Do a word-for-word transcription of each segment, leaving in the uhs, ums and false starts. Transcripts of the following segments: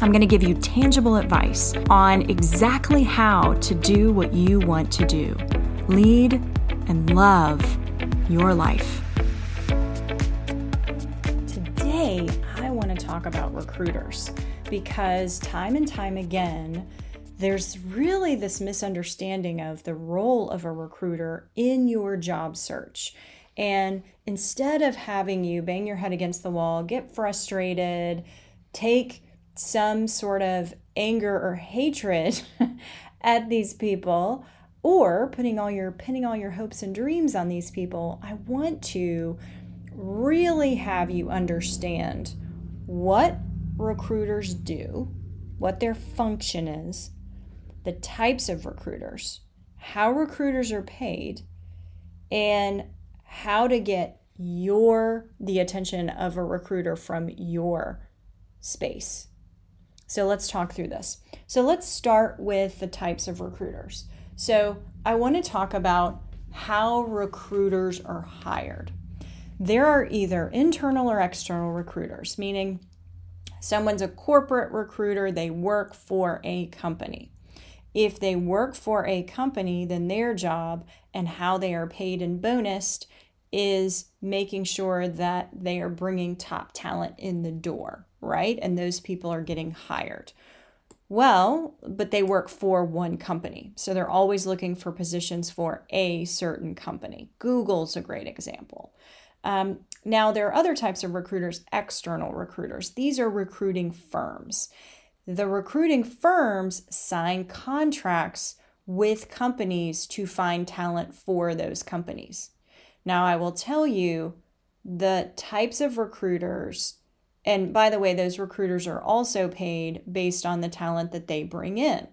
I'm going to give you tangible advice on exactly how to do what you want to do. Lead and love your life. Today, I want to talk about recruiters because time and time again, there's really this misunderstanding of the role of a recruiter in your job search. And instead of having you bang your head against the wall, get frustrated, take some sort of anger or hatred at these people, or putting all your pinning all your hopes and dreams on these people, I want to really have you understand what recruiters do, what their function is, the types of recruiters, how recruiters are paid, and how to get your the attention of a recruiter from your space. So let's talk through this. So let's start with the types of recruiters. So I want to talk about how recruiters are hired. There are either internal or external recruiters, meaning someone's a corporate recruiter, they work for a company. If they work for a company, then their job and how they are paid and bonused is making sure that they are bringing top talent in the door, right? And those people are getting hired. Well, but they work for one company. So they're always looking for positions for a certain company. Google's a great example. Um, now, there are other types of recruiters, external recruiters. These are recruiting firms. The recruiting firms sign contracts with companies to find talent for those companies. Now, I will tell you the types of recruiters, and by the way, those recruiters are also paid based on the talent that they bring in.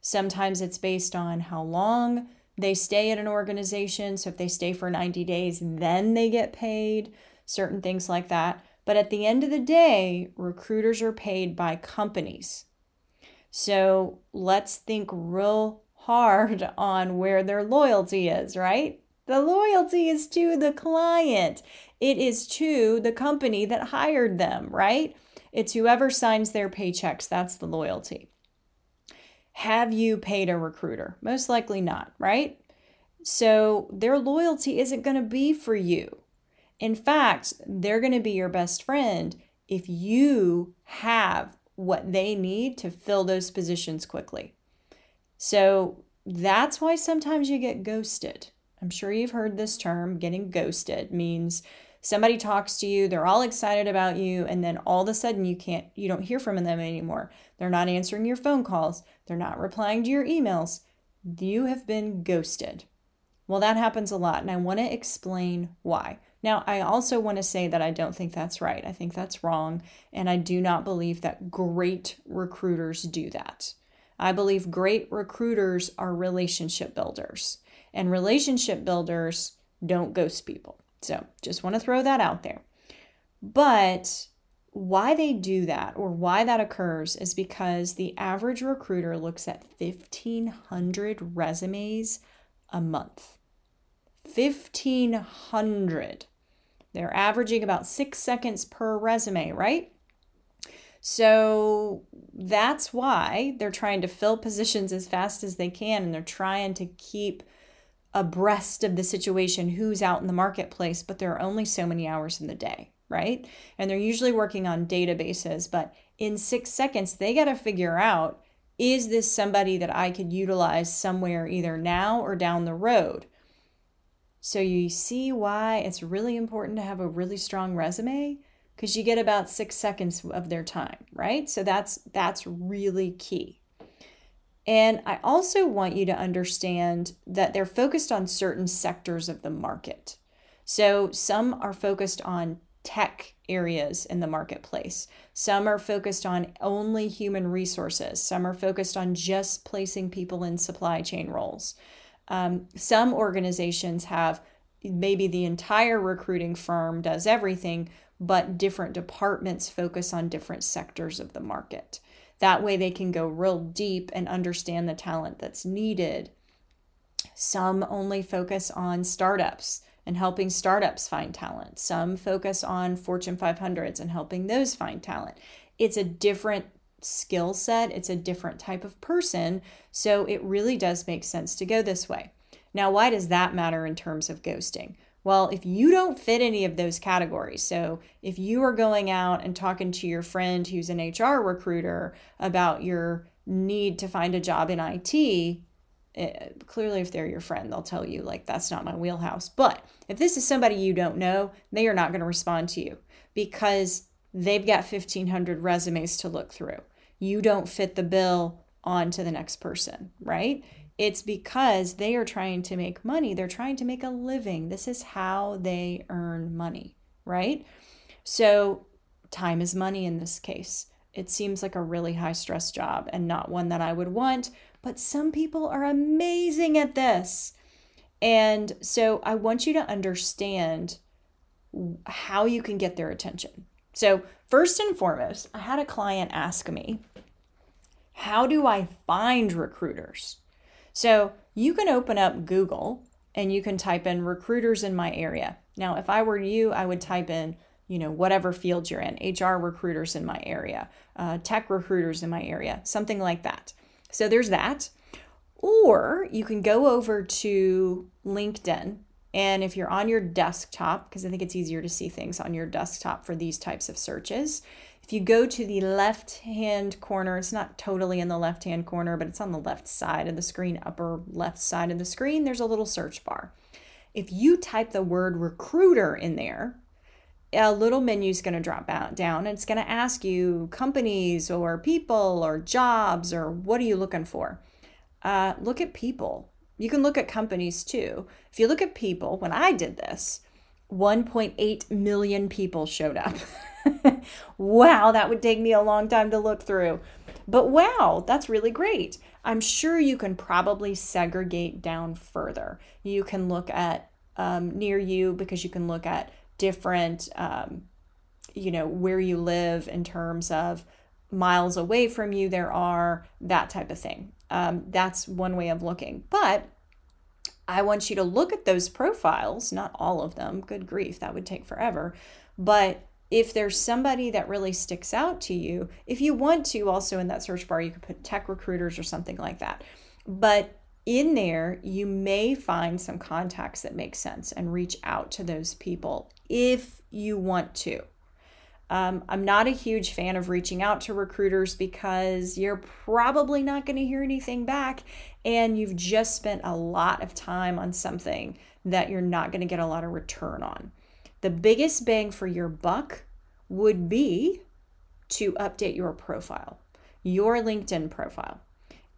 Sometimes it's based on how long they stay at an organization. So if they stay for ninety days, then they get paid, certain things like that. But at the end of the day, recruiters are paid by companies. So let's think real hard on where their loyalty is, right? The loyalty is to the client. It is to the company that hired them, right? It's whoever signs their paychecks. That's the loyalty. Have you paid a recruiter? Most likely not, right? So their loyalty isn't going to be for you. In fact, they're going to be your best friend if you have what they need to fill those positions quickly. So that's why sometimes you get ghosted. I'm sure you've heard this term, getting ghosted means somebody talks to you, they're all excited about you, and then all of a sudden you can't, you don't hear from them anymore. They're not answering your phone calls. They're not replying to your emails. You have been ghosted. Well, that happens a lot, and I want to explain why. Now, I also want to say that I don't think that's right. I think that's wrong, and I do not believe that great recruiters do that. I believe great recruiters are relationship builders. And relationship builders don't ghost people. So just want to throw that out there. But why they do that or why that occurs is because the average recruiter looks at fifteen hundred resumes a month. fifteen hundred. They're averaging about six seconds per resume, right? So that's why they're trying to fill positions as fast as they can, and they're trying to keep abreast of the situation, who's out in the marketplace, but there are only so many hours in the day, right? And they're usually working on databases, but in six seconds, they got to figure out, is this somebody that I could utilize somewhere either now or down the road? So you see why it's really important to have a really strong resume, because you get about six seconds of their time, right? So that's that's really key. And I also want you to understand that they're focused on certain sectors of the market. So some are focused on tech areas in the marketplace. Some are focused on only human resources. Some are focused on just placing people in supply chain roles. Um, some organizations have maybe the entire recruiting firm does everything, but different departments focus on different sectors of the market. That way they can go real deep and understand the talent that's needed. Some only focus on startups and helping startups find talent. Some focus on Fortune five hundreds and helping those find talent. It's a different skill set. It's a different type of person. So it really does make sense to go this way. Now, why does that matter in terms of ghosting? Well, if you don't fit any of those categories, so if you are going out and talking to your friend who's an H R recruiter about your need to find a job in I T, It, clearly if they're your friend, they'll tell you, like, that's not my wheelhouse. But if this is somebody you don't know, they are not going to respond to you because they've got fifteen hundred resumes to look through. You don't fit the bill, on to the next person, right? It's because they are trying to make money. They're trying to make a living. This is how they earn money, right? So time is money in this case. It seems like a really high stress job and not one that I would want, but some people are amazing at this. And so I want you to understand how you can get their attention. So first and foremost, I had a client ask me, how do I find recruiters? So you can open up Google and you can type in recruiters in my area. Now, if I were you, I would type in, you know, whatever field you're in, H R recruiters in my area, uh, tech recruiters in my area, something like that. So there's that. Or you can go over to LinkedIn. And if you're on your desktop, because I think it's easier to see things on your desktop for these types of searches, if you go to the left-hand corner, it's not totally in the left-hand corner, but it's on the left side of the screen, upper left side of the screen, there's a little search bar. If you type the word recruiter in there, a little menu is going to drop out down and it's going to ask you companies or people or jobs or what are you looking for? Uh, look at people. You can look at companies too. If you look at people, when I did this, one point eight million people showed up. Wow, that would take me a long time to look through. But wow, that's really great. I'm sure you can probably segregate down further. You can look at um, near you because you can look at different, um, you know, where you live in terms of miles away from you there are, that type of thing. Um, that's one way of looking. But I want you to look at those profiles, not all of them. Good grief, that would take forever. But if there's somebody that really sticks out to you, if you want to, also in that search bar, you could put tech recruiters or something like that. But in there, you may find some contacts that make sense and reach out to those people if you want to. Um, I'm not a huge fan of reaching out to recruiters because you're probably not going to hear anything back and you've just spent a lot of time on something that you're not going to get a lot of return on. The biggest bang for your buck would be to update your profile, your LinkedIn profile.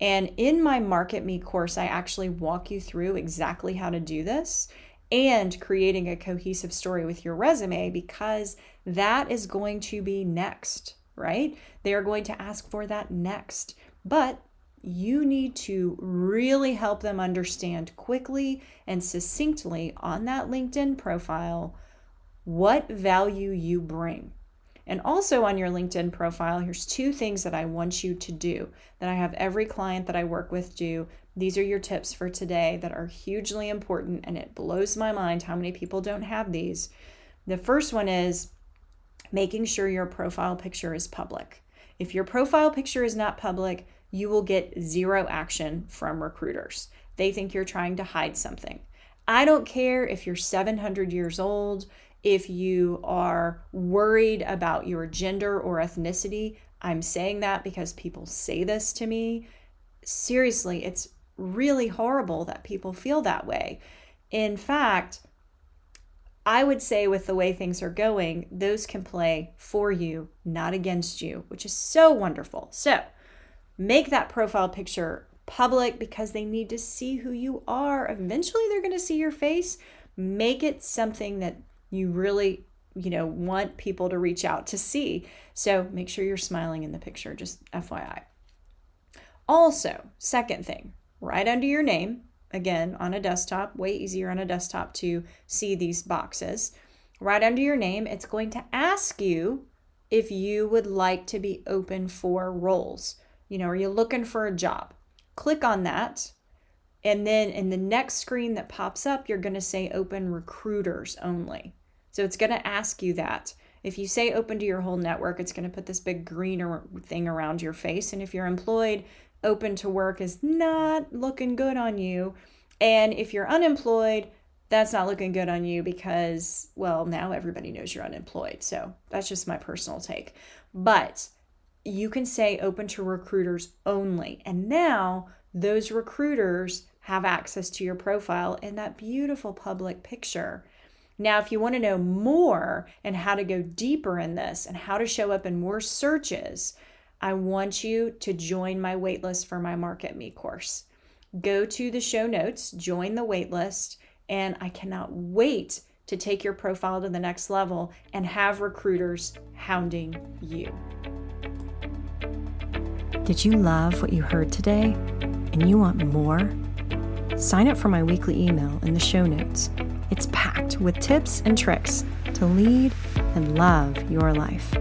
And in my Market Me course, I actually walk you through exactly how to do this and creating a cohesive story with your resume, because that is going to be next, right? They are going to ask for that next, but you need to really help them understand quickly and succinctly on that LinkedIn profile what value you bring. And also on your LinkedIn profile, here's two things that I want you to do that I have every client that I work with do. These are your tips for today that are hugely important, and it blows my mind how many people don't have these. The first one is making sure your profile picture is public. If your profile picture is not public, you will get zero action from recruiters. They think you're trying to hide something. I don't care if you're seven hundred years old, if you are worried about your gender or ethnicity. I'm saying that because people say this to me. Seriously, it's really horrible that people feel that way. In fact, I would say with the way things are going, those can play for you, not against you, which is so wonderful. So make that profile picture public because they need to see who you are. Eventually, they're going to see your face. Make it something that you really you know, want people to reach out to see. So make sure you're smiling in the picture, just F Y I. Also, second thing, right under your name, again, on a desktop, way easier on a desktop to see these boxes. Right under your name, it's going to ask you if you would like to be open for roles. You know, are you looking for a job? Click on that. And then in the next screen that pops up, you're going to say open recruiters only. So it's going to ask you that. If you say open to your whole network, it's going to put this big green thing around your face. And if you're employed, open to work is not looking good on you. And if you're unemployed, that's not looking good on you because, well, now everybody knows you're unemployed. So that's just my personal take. But you can say open to recruiters only. And now those recruiters have access to your profile and that beautiful public picture. Now, if you want to know more and how to go deeper in this and how to show up in more searches, I want you to join my waitlist for my Market Me course. Go to the show notes, join the waitlist, and I cannot wait to take your profile to the next level and have recruiters hounding you. Did you love what you heard today and you want more? Sign up for my weekly email in the show notes. It's packed with tips and tricks to lead and love your life.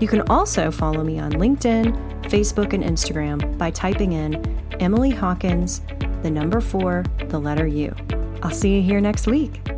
You can also follow me on LinkedIn, Facebook, and Instagram by typing in Emily Hawkins, the number four, the letter U. I'll see you here next week.